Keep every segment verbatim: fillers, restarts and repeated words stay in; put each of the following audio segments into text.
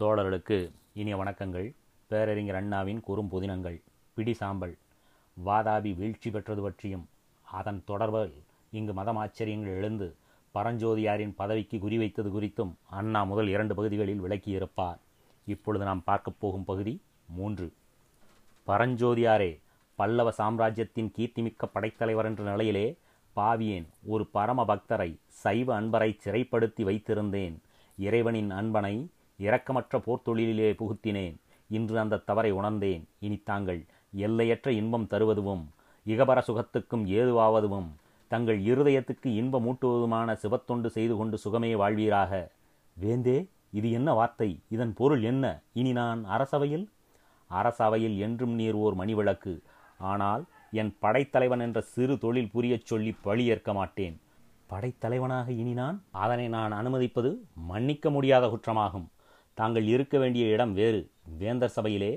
தோழர்களுக்கு இனிய வணக்கங்கள். பேரறிஞர் அண்ணாவின் குறும்புதினங்கள், பிடி சாம்பல், வாதாபி வீழ்ச்சி பெற்றது பற்றியும் அதன் தொடர்பால் இங்கு மதமாச்சரியங்கள் எழுந்து பரஞ்சோதியாரின் பதவிக்கு குறிவைத்தது குறித்தும் அண்ணா முதல் இரண்டு பகுதிகளில் விளக்கியிருப்பார். இப்பொழுது நாம் பார்க்கப் போகும் பகுதி மூன்று. பரஞ்சோதியாரே பல்லவ சாம்ராஜ்யத்தின் கீர்த்திமிக்க படைத்தலைவர் என்ற நிலையிலே பாவியேன் ஒரு பரம பக்தரை, சைவ அன்பரை சிறைப்படுத்தி வைத்திருந்தேன். இறைவனின் அன்பனை இரக்கமற்ற போர்த்தொழிலே புகுத்தினேன். இன்று அந்த தவறை உணர்ந்தேன். இனி தாங்கள் எல்லையற்ற இன்பம் தருவதுவும் இகபர சுகத்துக்கும் ஏதுவாவதுவும் தங்கள் இருதயத்துக்கு இன்பமூட்டுவதுமான சிவத்தொண்டு செய்து கொண்டு சுகமே வாழ்வீராக. வேந்தே, இது என்ன வார்த்தை? இதன் பொருள் என்ன? இனி நான் அரசவையில் அரசவையில் என்றும் நீர் ஓர் மணிவிளக்கு. ஆனால் என் படைத்தலைவன் என்ற சிறு தொழில் புரியச் சொல்லி பழியேற்க மாட்டேன். படைத்தலைவனாக இனி நான் அதனை நான் அனுமதிப்பது மன்னிக்க முடியாத குற்றமாகும். தாங்கள் இருக்க வேண்டிய இடம் வேறு. வேந்தர் சபையிலே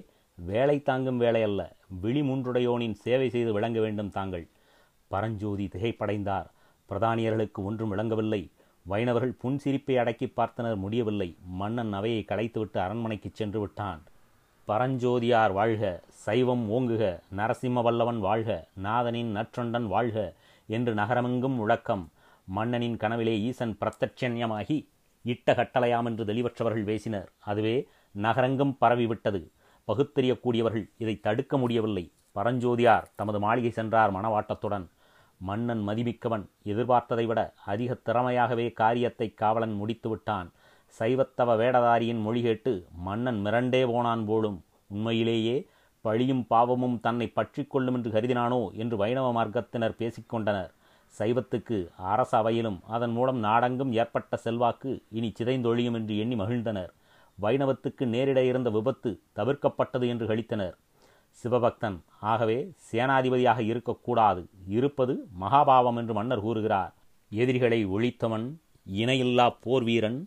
வேலை தாங்கும் வேலையல்ல, விழிமூன்றுடையோனின் சேவை செய்து விளங்க வேண்டும் தாங்கள். பரஞ்சோதி திகைப்படைந்தார். பிரதானியர்களுக்கு ஒன்றும் விளங்கவில்லை. வைணவர்கள் புன்சிரிப்பை அடக்கி பார்த்தனர், முடியவில்லை. மன்னன் அவையை கலைத்துவிட்டு அரண்மனைக்கு சென்று விட்டான். பரஞ்சோதியார் வாழ்க, சைவம் ஓங்குக, நரசிம்ம பல்லவன் வாழ்க, நாதனின் நற்றொண்டன் வாழ்க என்று நகரமெங்கும் முழக்கம். மன்னனின் கனவிலே ஈசன் பிரத்யட்சண்யமாகி இட்ட கட்டளையாம் என்று தெளிவற்றவர்கள் பேசினர். அதுவே நகரெங்கும் பரவிவிட்டது. பகுத்தறியக்கூடியவர்கள் இதை தடுக்க முடியவில்லை. பரஞ்சோதியார் தமது மாளிகை சென்றார் மனவாட்டத்துடன். மன்னன் மதிமிக்கவன் எதிர்பார்த்ததை விட அதிக திறமையாகவே காரியத்தை காவலன் முடித்துவிட்டான். சைவத்தவ வேடதாரியின் மொழி கேட்டு மன்னன் மிரண்டே போனான் போலும். உண்மையிலேயே பழியும் பாவமும் தன்னை பற்றி கொள்ளும் என்று கருதினானோ என்று வைணவ மார்க்கத்தினர் பேசிக்கொண்டனர். சைவத்துக்கு அரச அவையிலும் அதன் மூலம் நாடெங்கும் ஏற்பட்ட செல்வாக்கு இனி சிதைந்தொழியும் என்று எண்ணி மகிழ்ந்தனர். வைணவத்துக்கு நேரிட இருந்த விபத்து தவிர்க்கப்பட்டது என்று கழித்தனர். சிவபக்தன் ஆகவே சேனாதிபதியாக இருக்கக்கூடாது, இருப்பது மகாபாவம் என்று மன்னர் கூறுகிறார். எதிரிகளை ஒழித்தவன், இணையில்லா போர் வீரன்,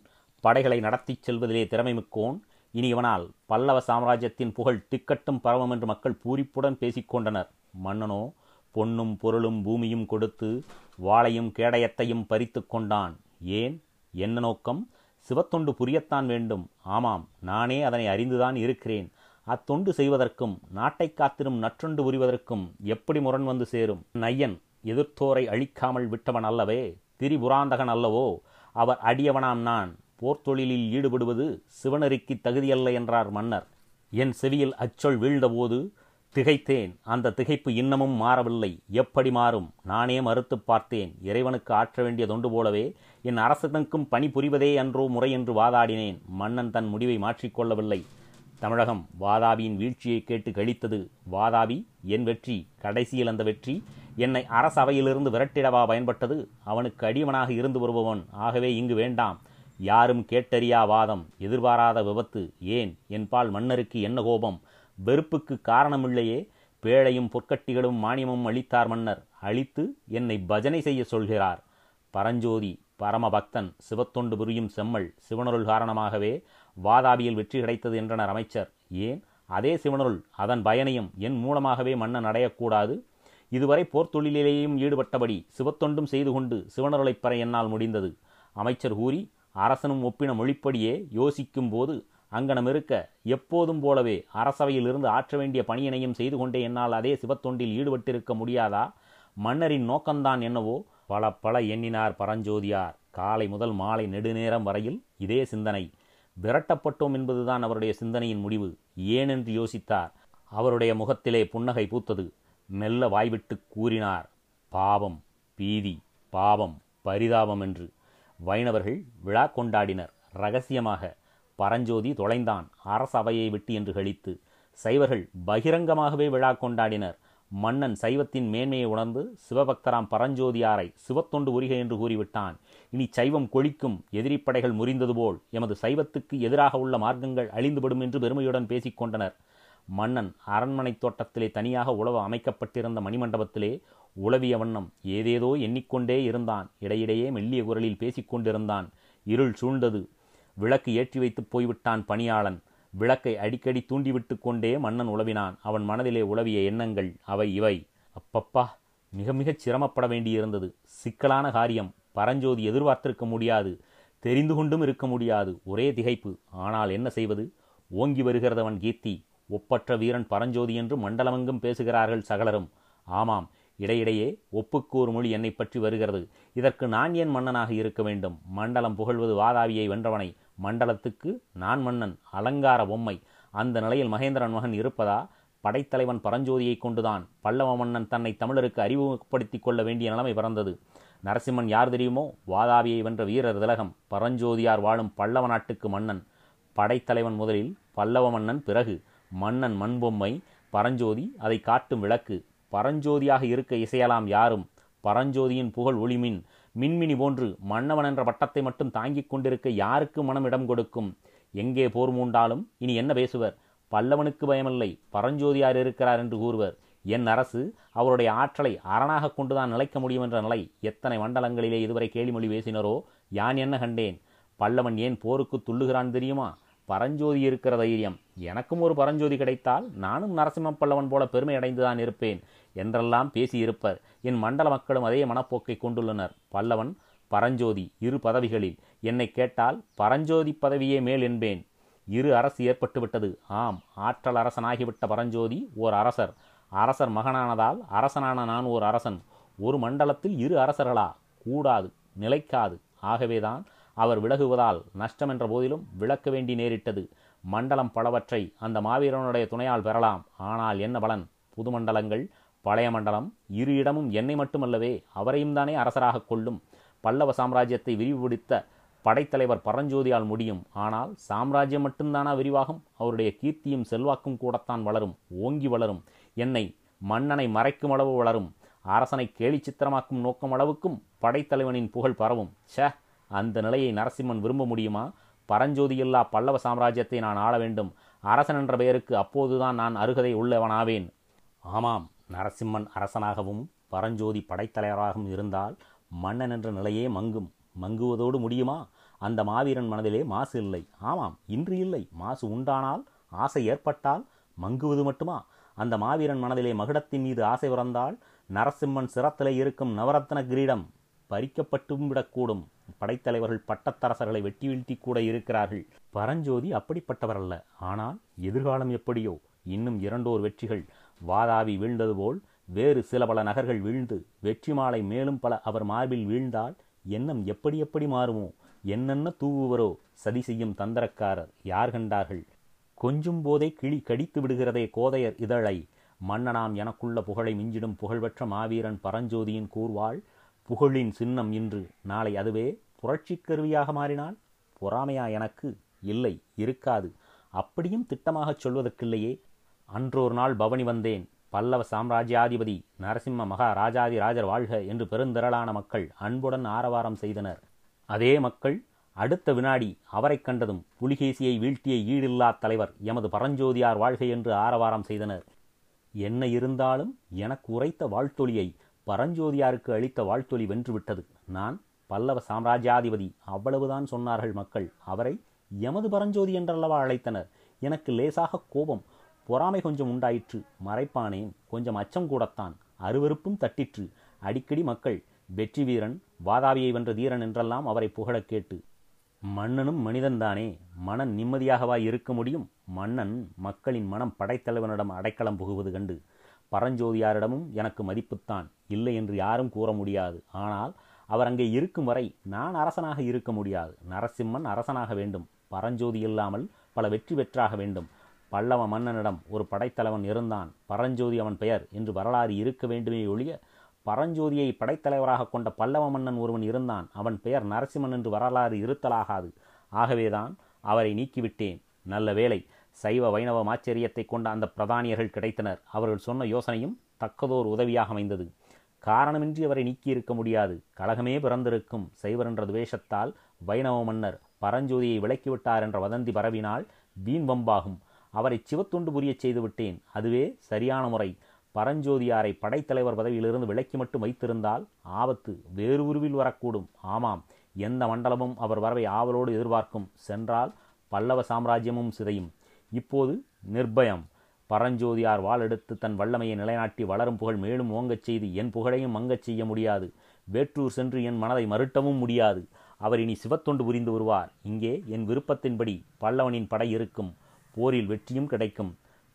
படைகளை நடத்தி செல்வதிலே திறமைமிக்கோன், இனி இவனால் பல்லவ சாம்ராஜ்யத்தின் புகழ் திக்கட்டும் பரவும் என்று மக்கள் பூரிப்புடன் பேசிக்கொண்டனர். மன்னனோ பொன்னும் பொருளும் பூமியும் கொடுத்து வாளையும் கேடயத்தையும் பறித்து கொண்டான். ஏன்? என்ன நோக்கம்? சிவத்தொண்டு புரியத்தான் வேண்டும். ஆமாம், நானே அதனை அறிந்துதான் இருக்கிறேன். அத்தொண்டு செய்வதற்கும் நாட்டை காத்திரும் நற்றொண்டு புரிவதற்கும் எப்படி முரண் வந்து சேரும்? நையன் எதிர்த்தோரை அழிக்காமல் விட்டவன் அல்லவே, திரிபுராந்தகன் அல்லவோ, அவர் அடியவனாம் நான். போர்த்தொழிலில் ஈடுபடுவது சிவனருக்கு தகுதியல்ல என்றார் மன்னர். என் செவியில் அச்சொல் வீழ்ந்தபோது திகைத்தேன். அந்த திகைப்பு இன்னமும் மாறவில்லை. எப்படி மாறும்? நானே மறுத்து பார்த்தேன். இறைவனுக்கு ஆற்ற வேண்டிய தொண்டு போலவே என் அரசனுக்கும் பணி புரிவதே அன்றோ முறை என்று வாதாடினேன். மன்னன் தன் முடிவை மாற்றிக்கொள்ளவில்லை. தமிழகம் வாதாபியின் வீழ்ச்சியை கேட்டு கழித்தது. வாதாபி என் வெற்றி. கடைசியில் அந்த வெற்றி என்னை அரச அவையிலிருந்து விரட்டிடவா பயன்பட்டது? அவனுக்கு அடிவனாக இருந்து வருபவன். ஆகவே இங்கு வேண்டாம். யாரும் கேட்டறியா வாதம், எதிர்பாராத விபத்து. ஏன்? என்பால் மன்னருக்கு என்ன கோபம்? வெறுப்புக்கு காரணமில்லையே. பேழையும் பொற்கட்டிகளும் மானியமும் அளித்தார் மன்னர். அளித்து என்னை பஜனை செய்ய சொல்கிறார். பரஞ்சோதி பரமபக்தன், சிவத்தொண்டு புரியும் செம்மல். சிவனருள் காரணமாகவே வாதாபியில் வெற்றி கிடைத்தது என்றனர் அமைச்சர். ஏன்? அதே சிவனருள் அதன் பயனையும் என் மூலமாகவே மன்னன் அடையக்கூடாது? இதுவரை போர்த்தொழிலேயும் ஈடுபட்டபடி சிவத்தொண்டும் செய்து கொண்டு சிவனருளைப் பெற என்னால் முடிந்தது. அமைச்சர் கூறி அரசனும் ஒப்பின மொழிப்படியே யோசிக்கும் போது அங்கனமிருக்க எப்போதும் போலவே அரசவையில் இருந்து ஆற்ற வேண்டிய பணியினையும் செய்து கொண்டே என்னால் அதே சிவத்தொண்டில் ஈடுபட்டிருக்க முடியாதா? மன்னரின் நோக்கம்தான் என்னவோ? பல பல எண்ணினார் பரஞ்சோதியார். காலை முதல் மாலை நெடுநேரம் வரையில் இதே சிந்தனை. விரட்டப்பட்டோம் என்பதுதான் அவருடைய சிந்தனையின் முடிவு. ஏனென்று யோசித்தார். அவருடைய முகத்திலே புன்னகை பூத்தது. மெல்ல வாய்விட்டு கூறினார், பாவம், பீதி, பாவம், பரிதாபம் என்று. வைணவர்கள் விழா கொண்டாடினர் இரகசியமாக. பரஞ்சோதி தொலைந்தான் அரசவையை விட்டு என்று கழித்து. சைவர்கள் பகிரங்கமாகவே விழா கொண்டாடினர். மன்னன் சைவத்தின் மேன்மையை உணர்ந்து சிவபக்தராம் பரஞ்சோதியாரை சிவத்தொண்டு உரிகை என்று கூறிவிட்டான். இனி சைவம் கொழிக்கும். எதிரிப்படைகள் முறிந்தது போல் எமது சைவத்துக்கு எதிராக உள்ள மார்க்கங்கள் அழிந்துவிடும் என்று பெருமையுடன் பேசிக்கொண்டனர். மன்னன் அரண்மனை தோட்டத்திலே தனியாக உலவ அமைக்கப்பட்டிருந்த மணிமண்டபத்திலே உளவிய வண்ணம் ஏதேதோ எண்ணிக்கொண்டே இருந்தான். இடையிடையே மெல்லிய குரலில் பேசிக்கொண்டிருந்தான். இருள் சூழ்ந்தது. விளக்கு ஏற்றி வைத்து போய்விட்டான் பணியாளன். விளக்கை அடிக்கடி தூண்டிவிட்டு கொண்டே மன்னன் உளவினான். அவன் மனதிலே உளவிய எண்ணங்கள் அவை இவை. அப்பப்பா, மிக மிக சிரமப்பட வேண்டியிருந்தது. சிக்கலான காரியம். பரஞ்சோதி எதிர்பார்த்திருக்க முடியாது. தெரிந்து கொண்டும் இருக்க முடியாது, ஒரே திகைப்பு. ஆனால் என்ன செய்வது? ஓங்கி வருகிறதவன் கீர்த்தி, ஒப்பற்ற வீரன் பரஞ்சோதி என்று மண்டலமெங்கும் பேசுகிறார்கள் சகலரும். ஆமாம், இடையிடையே ஒப்புக்கு ஒரு மொழி என்னை பற்றி வருகிறது. இதற்கு நான் ஏன் மன்னனாக இருக்க வேண்டும்? மண்டலம் புகழ்வது வாதாபியை வென்றவனை. மண்டலத்துக்கு நான் மன்னன், அலங்கார பொம்மை. அந்த நிலையில் மகேந்திரன் மகன் இருப்பதா? படைத்தலைவன் பரஞ்சோதியை கொண்டுதான் பல்லவ மன்னன் தன்னை தமிழருக்கு அறிமுகப்படுத்திக் கொள்ள வேண்டிய நிலைமை பிறந்தது. நரசிம்மன் யார் தெரியுமோ? வாதாபியை வென்ற வீரர் திலகம். பரஞ்சோதியார் வாழும் பல்லவ நாட்டுக்கு மன்னன். படைத்தலைவன் முதலில், பல்லவ மன்னன் பிறகு. மன்னன் மண்பொம்மை, பரஞ்சோதி அதை காட்டும் விளக்கு. பரஞ்சோதியாக இருக்க இசையலாம் யாரும். பரஞ்சோதியின் புகழ் ஒளிமின் மின்மினி போன்று மன்னவன் என்ற பட்டத்தை மட்டும் தாங்கிக் கொண்டிருக்க யாருக்கு மனம் இடம் கொடுக்கும்? எங்கே போர் மூண்டாலும் இனி என்ன பேசுவர்? பல்லவனுக்கு பயமில்லை, பரஞ்சோதியார் இருக்கிறார் என்று கூறுவர். என் அரசு அவருடைய ஆற்றலை அரணாக கொண்டுதான் நிலைக்க முடியும் என்ற நிலை. எத்தனை மண்டலங்களிலே இதுவரை கேலிமொழி பேசினரோ, யான் என்ன கண்டேன்? பல்லவன் ஏன் போருக்கு துள்ளுகிறான் தெரியுமா? பரஞ்சோதி இருக்கிற தைரியம். எனக்கும் ஒரு பரஞ்சோதி கிடைத்தால் நானும் நரசிம்ம பல்லவன் போல பெருமை அடைந்துதான் இருப்பேன் என்றெல்லாம் பேசியிருப்பர். என் மண்டல மக்களும் அதே மனப்போக்கை கொண்டுள்ளனர். பல்லவன், பரஞ்சோதி இரு பதவிகளில். என்னை கேட்டால் பரஞ்சோதி பதவியே மேல் என்பேன். இரு அரசு ஏற்பட்டுவிட்டது. ஆம், ஆற்றல் அரசனாகிவிட்ட பரஞ்சோதி ஓர் அரசர். அரசர் மகனானதால் அரசனான நான் ஓர் அரசன். ஒரு மண்டலத்தில் இரு அரசர்களா? கூடாது, நிலைக்காது. ஆகவேதான் அவர் விலகுவதால் நஷ்டம் என்ற போதிலும் விளக்க வேண்டி நேரிட்டது. மண்டலம் பலவற்றை அந்த மாவீரனுடைய துணையால் பெறலாம். ஆனால் என்ன பலன்? புது மண்டலங்கள், பழைய மண்டலம் இரு இடமும் என்னை மட்டுமல்லவே அவரையும் தானே அரசராக கொள்ளும். பல்லவ சாம்ராஜ்யத்தை விரிவுபடுத்த படைத்தலைவர் பரஞ்சோதியால் முடியும். ஆனால் சாம்ராஜ்யம் மட்டும்தானா விரிவாகும்? அவருடைய கீர்த்தியும் செல்வாக்கும் கூடத்தான் வளரும், ஓங்கி வளரும். என்னை, மன்னனை மறைக்கும் அளவு வளரும். அரசனை கேலிச்சித்திரமாக்கும் நோக்கம் அளவுக்கும் படைத்தலைவனின் புகழ் பரவும். சே, அந்த நிலையை நரசிம்மன் விரும்ப முடியுமா? பரஞ்சோதியில்லா பல்லவ சாம்ராஜ்யத்தை நான் ஆள வேண்டும். அரசன் என்ற பெயருக்கு அப்போதுதான் நான் அருகதை உள்ளவனாவேன். ஆமாம், நரசிம்மன் அரசனாகவும் பரஞ்சோதி படைத்தலைவராகவும் இருந்தால் மன்னன் என்ற நிலையே மங்கும். மங்குவதோடு முடியுமா? அந்த மாவீரன் மனதிலே மாசு இல்லை. ஆமாம், இன்று இல்லை. மாசு உண்டானால், ஆசை ஏற்பட்டால் மங்குவது மட்டுமா? அந்த மாவீரன் மனதிலே மகுடத்தின் மீது ஆசை பிறந்தால் நரசிம்மன் சிரத்திலே இருக்கும் நவரத்ன கிரீடம் பறிக்கப்பட்டும் விடக்கூடும். படைத்தலைவர்கள் பட்டத்தரசர்களை வெட்டி வீழ்த்தி கூட இருக்கிறார்கள். பரஞ்சோதி அப்படிப்பட்டவரல்ல. ஆனால் எதிர்காலம் எப்படியோ? இன்னும் இரண்டோர் வெற்றிகள். வாதாபி வீழ்ந்தது போல் வேறு சில பல நகர்கள் வீழ்ந்து வெற்றி மாலை மேலும் பல அவர் மார்பில் வீழ்ந்தால் எண்ணம் எப்படி எப்படி மாறுமோ? என்னென்ன தூவுவரோ? சதி செய்யும் தந்திரக்காரர் யார் கண்டார்கள்? கொஞ்சும் போதே கிளி கடித்து விடுகிறதே கோதையர் இதழை. மன்னனாம் எனக்குள்ள புகழை மிஞ்சிடும் புகழ்பெற்ற மாவீரன் பரஞ்சோதியின் கூர்வாள் புகழின் சின்னம் இன்று, நாளை அதுவே புரட்சி கருவியாக மாறினால் பொறாமையா எனக்கு? இல்லை, இருக்காது. அப்படியும் திட்டமாகச் சொல்வதற்கில்லையே. அன்றொரு நாள் பவனி வந்தேன். பல்லவ சாம்ராஜ்யாதிபதி நரசிம்ம மகா ராஜாதி ராஜர் வாழ்க என்று பெருந்திரளான மக்கள் அன்புடன் ஆரவாரம் செய்தனர். அதே மக்கள் அடுத்த வினாடி அவரை கண்டதும் புலிகேசியை வீழ்த்திய ஈடில்லா தலைவர் எமது பரஞ்சோதியார் வாழ்க என்று ஆரவாரம் செய்தனர். என்ன இருந்தாலும் எனக்கு உரைத்த வாழ்த்தொலியை பரஞ்சோதியாருக்கு அளித்த வாழ்த்தொலி வென்றுவிட்டது. நான் பல்லவ சாம்ராஜ்யாதிபதி, அவ்வளவுதான் சொன்னார்கள் மக்கள். அவரை எமது பரஞ்சோதி என்றல்லவா அழைத்தனர். எனக்கு லேசாக கோபம், பொறாமை கொஞ்சம் உண்டாயிற்று. மறைப்பானேன், கொஞ்சம் அச்சம் கூடத்தான். அருவருப்பும் தட்டிற்று. அடிக்கடி மக்கள் வெற்றி வீரன், வாதாபியை வென்ற தீரன் என்றெல்லாம் அவரை புகழக் கேட்டு. மன்னனும் மனிதன்தானே, மனன் நிம்மதியாகவா இருக்க முடியும்? மன்னன் மக்களின் மனம் படைத்தலைவனிடம் அடைக்கலம் புகுவது கண்டு பரஞ்சோதியாரிடமும் எனக்கு மதிப்புத்தான். இல்லை என்று யாரும் கூற முடியாது. ஆனால் அவர் அங்கே இருக்கும் வரை நான் அரசனாக இருக்க முடியாது. நரசிம்மன் அரசனாக வேண்டும். பரஞ்சோதி இல்லாமல் பல வெற்றி பெற்றாக வேண்டும். பல்லவ மன்னனிடம் ஒரு படைத்தலைவன் இருந்தான், பரஞ்சோதி அவன் பெயர் என்று வரலாறு இருக்க வேண்டுமே ஒழிய, பரஞ்சோதியை படைத்தலைவராக கொண்ட பல்லவ மன்னன் ஒருவன் இருந்தான், அவன் பெயர் நரசிம்மன் என்று வரலாறு இருத்தலாகாது. ஆகவேதான் அவரை நீக்கிவிட்டேன். நல்ல வேளை சைவ வைணவ மாச்சரியத்தை கொண்ட அந்த பிரதானியர்கள் கிடைத்தனர். அவர்கள் சொன்ன யோசனையும் தக்கதோர் உதவியாக அமைந்தது. காரணமின்றி அவரை நீக்கியிருக்க முடியாது. கழகமே பிறந்திருக்கும். சைவர் என்ற துவேஷத்தால் வைணவ மன்னர் பரஞ்சோதியை விலக்கிவிட்டார் என்ற வதந்தி பரவினால் வீண் வம்பாகும். அவரை சிவத்துண்டு புரிய செய்துவிட்டேன். அதுவே சரியான முறை. பரஞ்சோதியாரை படைத்தலைவர் பதவியிலிருந்து விலக்கி மட்டும் வைத்திருந்தால் ஆபத்து வேறு உருவில் வரக்கூடும். ஆமாம், எந்த மண்டலமும் அவர் வரவை ஆவலோடு எதிர்பார்க்கும். சென்றால் பல்லவ சாம்ராஜ்யமும் சிதையும். இப்போது நிர்பயம். பரஞ்சோதியார் வாளெடுத்து தன் வல்லமையை நிலைநாட்டி வளரும் புகழ் மேலும் ஓங்கச் செய்து என் புகழையும் மங்கச் செய்ய முடியாது. வேற்றூர் சென்று என் மனதை மறுட்டவும் முடியாது. அவர் இனி சிவத்தொண்டு புரிந்து வருவார். இங்கே என் விருப்பத்தின்படி பல்லவனின் படை இருக்கும். போரில் வெற்றியும் கிடைக்கும்.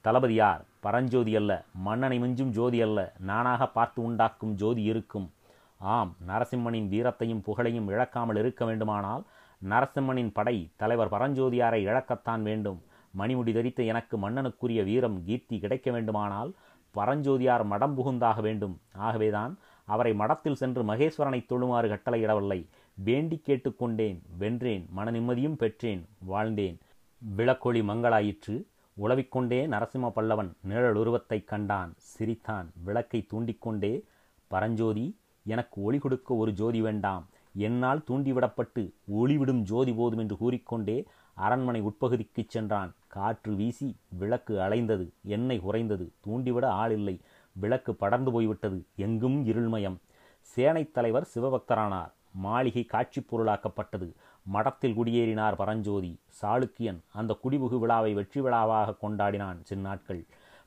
தளபதியார் பரஞ்சோதி அல்ல, மன்னனை மிஞ்சும் ஜோதி அல்ல, நானாக பார்த்து உண்டாக்கும் ஜோதி இருக்கும். ஆம், நரசிம்மனின் வீரத்தையும் புகழையும் இழக்காமல் இருக்க வேண்டுமானால் நரசிம்மனின் படை தலைவர் பரஞ்சோதியாரை இழக்கத்தான் வேண்டும். மணிமுடி தரித்த எனக்கு மன்னனுக்குரிய வீரம் கீர்த்தி கிடைக்க வேண்டுமானால் பரஞ்சோதியார் மடம் புகுந்தாக வேண்டும். ஆகவேதான் அவரை மடத்தில் சென்று மகேஸ்வரனை தொழுமாறு கட்டளையிடவில்லை. வேண்டி கேட்டுக்கொண்டேன். வென்றேன், மன நிம்மதியும் பெற்றேன், வாழ்ந்தேன். விளக்கொளி மங்களாயிற்று. உளவிக்கொண்டே நரசிம்ம பல்லவன் நிழலுருவத்தைக் கண்டான், சிரித்தான். விளக்கை தூண்டிக்கொண்டே, பரஞ்சோதி, எனக்கு ஒளி கொடுக்க ஒரு ஜோதி வேண்டாம், என்னால் தூண்டிவிடப்பட்டு ஒளிவிடும் ஜோதி போதும் என்று கூறிக்கொண்டே அரண்மனை உட்பகுதிக்கு சென்றான். காற்று வீசி விளக்கு அலைந்தது, எண்ணெய் உறைந்தது. தூண்டிவிட ஆளில்லை. விளக்கு படர்ந்து போய்விட்டது. எங்கும் இருள்மயம். சேனைத் தலைவர் சிவபக்தரானார். மாளிகை காட்சி பொருளாக்கப்பட்டது. மடத்தில் குடியேறினார் பரஞ்சோதி. சாளுக்கியன் அந்த குடிபுகு விழாவை வெற்றி விழாவாக கொண்டாடினான். சின்னாட்கள்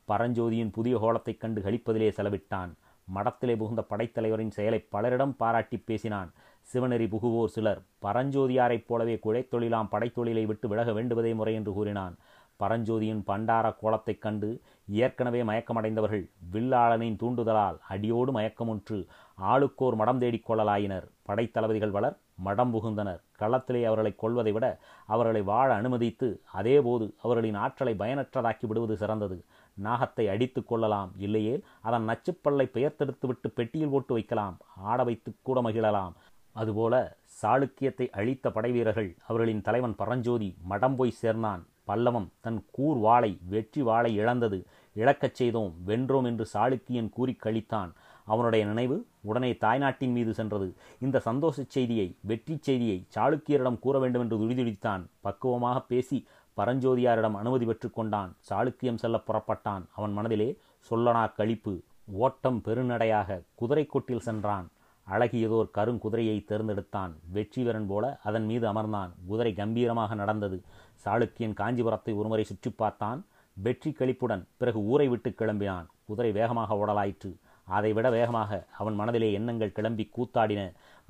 பரஞ்சோதியின் புதிய கோலத்தைக் கண்டு கழிப்பதிலே செலவிட்டான். மடத்திலே புகுந்த படைத்தலைவரின் செயலை பலரிடம் பாராட்டி பேசினான். சிவநெறி புகுவோர் சிலர் பரஞ்சோதியாரைப் போலவே குழைத்தொழிலாம் படைத்தொழிலை விட்டு விலக வேண்டுவதே முறை என்று கூறினான். பரஞ்சோதியின் பண்டார கோலத்தைக் கண்டு ஏற்கனவே மயக்கமடைந்தவர்கள் வில்லாளனின் தூண்டுதலால் அடியோடு மயக்கமுற்று ஆளுக்கோர் மடம் தேடிக்கொள்ளலாயினர். படைத்தளபதிகள் வளர் மடம் புகுந்தனர். களத்திலே அவர்களை கொள்வதை விட அவர்களை வாழ அனுமதித்து அதேபோது அவர்களின் ஆற்றலை பயனற்றதாக்கி விடுவது சிறந்தது. நாகத்தை அடித்து கொள்ளலாம், இல்லையே அதன் நச்சுப்பல்லை பெயர்த்தெடுத்துவிட்டு பெட்டியில் போட்டு வைக்கலாம், ஆட வைத்து கூட மகிழலாம். அதுபோல சாளுக்கியத்தை அழித்த படைவீரர்கள் அவர்களின் தலைவன் பரஞ்சோதி மடம் போய் சேர்ந்தான். பல்லவம் தன் கூர் வாளை வெற்றி வாளை இழந்தது. இழக்கச் செய்தோம், வென்றோம் என்று சாளுக்கியன் கூறி கழித்தான். அவனுடைய நினைவு உடனே தாய்நாட்டின் மீது சென்றது. இந்த சந்தோஷ செய்தியை, வெற்றி செய்தியை சாளுக்கியரிடம் கூற வேண்டும் என்று துடிதுடித்தான். பக்குவமாக பேசி பரஞ்சோதியாரிடம் அனுமதி பெற்று கொண்டான். சாளுக்கியம் செல்ல புறப்பட்டான். அவன் மனதிலே சொல்லனா கழிப்பு. ஓட்டம் பெருநடையாக குதிரை கொட்டில் சென்றான். அழகியதோர் கருங்குதிரையை தேர்ந்தெடுத்தான். வெற்றி வீரன் போல அதன் மீது அமர்ந்தான். குதிரை கம்பீரமாக நடந்தது. சாளுக்கியன் காஞ்சிபுரத்தை ஒருமுறை சுற்றி பார்த்தான். வெற்றி கழிப்புடன் பிறகு ஊரை விட்டு கிளம்பினான். குதிரை வேகமாக ஓடலாயிற்று. அதைவிட வேகமாக அவன் மனதிலே எண்ணங்கள் கிளம்பி கூத்தாடின.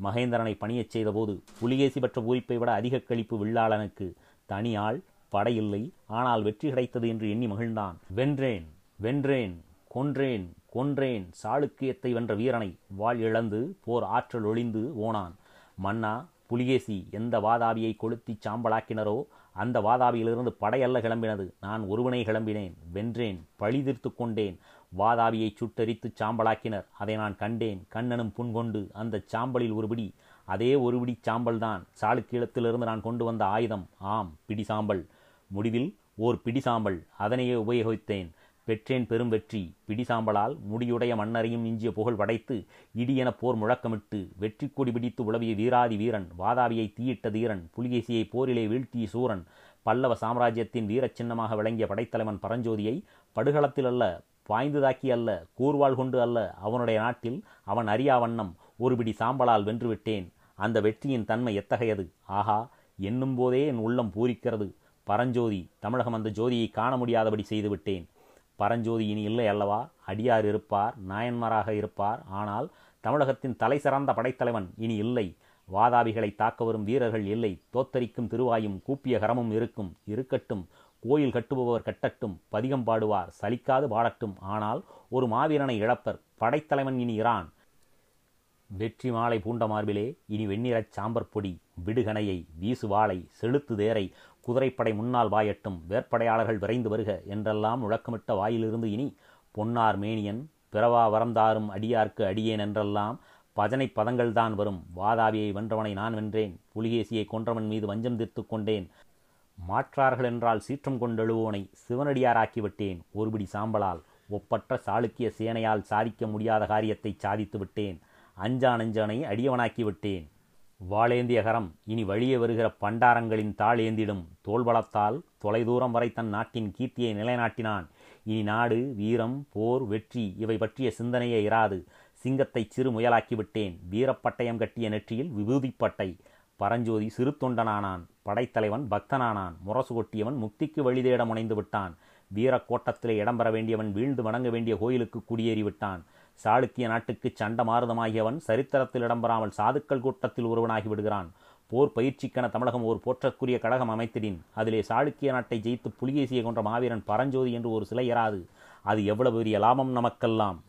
மகேந்திரனை பணியச் செய்த போது புலிகேசி பெற்ற பூரிப்பை விட அதிக கழிப்பு வில்லாளனுக்கு. தனியாள், படையில்லை, ஆனால் வெற்றி கிடைத்தது என்று எண்ணி மகிழ்ந்தான். வென்றேன், வென்றேன், கொன்றேன், கொன்றேன். சாளுக்கியத்தை வென்ற வீரனை வாள் இழந்து போர் ஆற்றல் ஒளிந்து ஓனான். மன்னா, புலிகேசி எந்த வாதாபியை கொளுத்தி சாம்பலாக்கினரோ அந்த வாதாபியிலிருந்து படையல்ல கிளம்பினது. நான் ஒருவனை கிளம்பினேன். வென்றேன், பழி தீர்த்து கொண்டேன். வாதாபியை சுட்டரித்து சாம்பலாக்கினர். அதை நான் கண்டேன். கண்ணனும் புண்கொண்டு அந்த சாம்பலில் ஒருபிடி, அதே ஒருபிடி சாம்பல் தான் சாளுக்கியத்திலிருந்து நான் கொண்டு வந்த ஆயுதம். ஆம், பிடி சாம்பல். முடிவில் ஓர் பிடி சாம்பல். அதனையே உபயோகித்தேன். பெற்றேன் பெரும் வெற்றி. பிடி சாம்பலால் முடியுடைய மன்னரையும் மிஞ்சிய புகழ் படைத்து இடியென போர் முழக்கமிட்டு வெற்றி கொடி பிடித்து உளவிய வீராதி வீரன், வாதாபியை தீயிட்ட தீரன், புலிகேசியை போரிலே வீழ்த்திய சூரன், பல்லவ சாம்ராஜ்யத்தின் வீரச் சின்னமாக விளங்கிய படைத்தலைவன் பரஞ்சோதியை படுகளத்தில் அல்ல, பாய்ந்து தாக்கி அல்ல, கூர்வாள் கொண்டு அல்ல, அவனுடைய நாட்டில் அவன் அறியா வண்ணம் ஒருபிடி சாம்பலால் வென்றுவிட்டேன். அந்த வெற்றியின் தன்மை எத்தகையது! ஆஹா, என்னும் போதே என் உள்ளம் பூரிக்கிறது. பரஞ்சோதி, தமிழகம் அந்த ஜோதியை காண முடியாதபடி செய்துவிட்டேன். பரஞ்சோதி இனி இல்லை அல்லவா? அடியார் இருப்பார், நாயன்மாராக இருப்பார், ஆனால் தமிழகத்தின் தலை சிறந்த படைத்தலைவன் இனி இல்லை. வாதாபிகளை தாக்க வரும் வீரர்கள் இல்லை. தோத்தரிக்கும் திருவாயும் கூப்பிய கரமும் இருக்கும். இருக்கட்டும், கோயில் கட்டுபவர் கட்டட்டும், பதிகம் பாடுவார், சலிக்காது பாடட்டும், ஆனால் ஒரு மாவீரனை இழப்பர். படைத்தலைவன் இனி இரான். வெற்றி மாலை பூண்ட மார்பிலே இனி வெண்ணிறச் சாம்பற் பொடி. விடுகணையை, வீசு வாளை, செழுத்து தேரை, குதிரைப்படை முன்னால் வாயட்டும், வேற்படையாளர்கள் விரைந்து வருக என்றெல்லாம் முழக்கமிட்ட வாயிலிருந்து இனி பொன்னார் மேனியன் பிறவா வரந்தாரும் அடியார்க்கு அடியேன் என்றெல்லாம் பஜனை பதங்கள் தான் வரும். வாதாபியை வென்றவனை நான் வென்றேன். புலிகேசியை கொன்றவன் மீது வஞ்சம் தீர்த்து கொண்டேன். மாற்றார்கள் என்றால் சீற்றம் கொண்டெழுவோனை சிவனடியாராக்கிவிட்டேன். ஒருபிடி சாம்பலால் ஒப்பற்ற சாளுக்கிய சேனையால் சாதிக்க முடியாத காரியத்தை சாதித்து விட்டேன். அஞ்சா நெஞ்சனை அடியவனாக்கிவிட்டேன். வாளேந்திய கரம் இனி வழியே வருகிற பண்டாரங்களின் தாள் ஏந்திடும். தோள்பலத்தால் தொலைதூரம் வரை தன் நாட்டின் கீர்த்தியை நிலைநாட்டினான். இனி நாடு, வீரம், போர், வெற்றி இவை பற்றிய சிந்தனையே இராது. சிங்கத்தை சிறு முயலாக்கிவிட்டேன். வீரப்பட்டயம் கட்டிய நெற்றியில் விபூதிப்பட்டை. பரஞ்சோதி சிறு தொண்டனானான். படைத்தலைவன் பக்தனானான். முரசு கொட்டியவன் முக்திக்கு வழிதேட முனைந்து விட்டான். வீரக்கோட்டத்திலே இடம்பெற வேண்டியவன் வீழ்ந்து வணங்க வேண்டிய கோயிலுக்கு குடியேறிவிட்டான். சாளுக்கிய நாட்டுக்கு சண்ட மாறுதமாகியவன் சரித்திரத்தில் இடம்பெறாமல் சாதுக்கள் கூட்டத்தில் ஒருவனாகி விடுகிறான். போர் பயிற்சிக்கென தமிழகம் ஓர் போற்றக்குரிய கழகம் அமைத்திடின். அதிலே சாளுக்கிய நாட்டை ஜெயித்து புலிகேசியை கொன்ற மாவீரன் பரஞ்சோதி என்று ஒரு சிலை இராது. அது எவ்வளவு பெரிய லாபம் நமக்கெல்லாம்.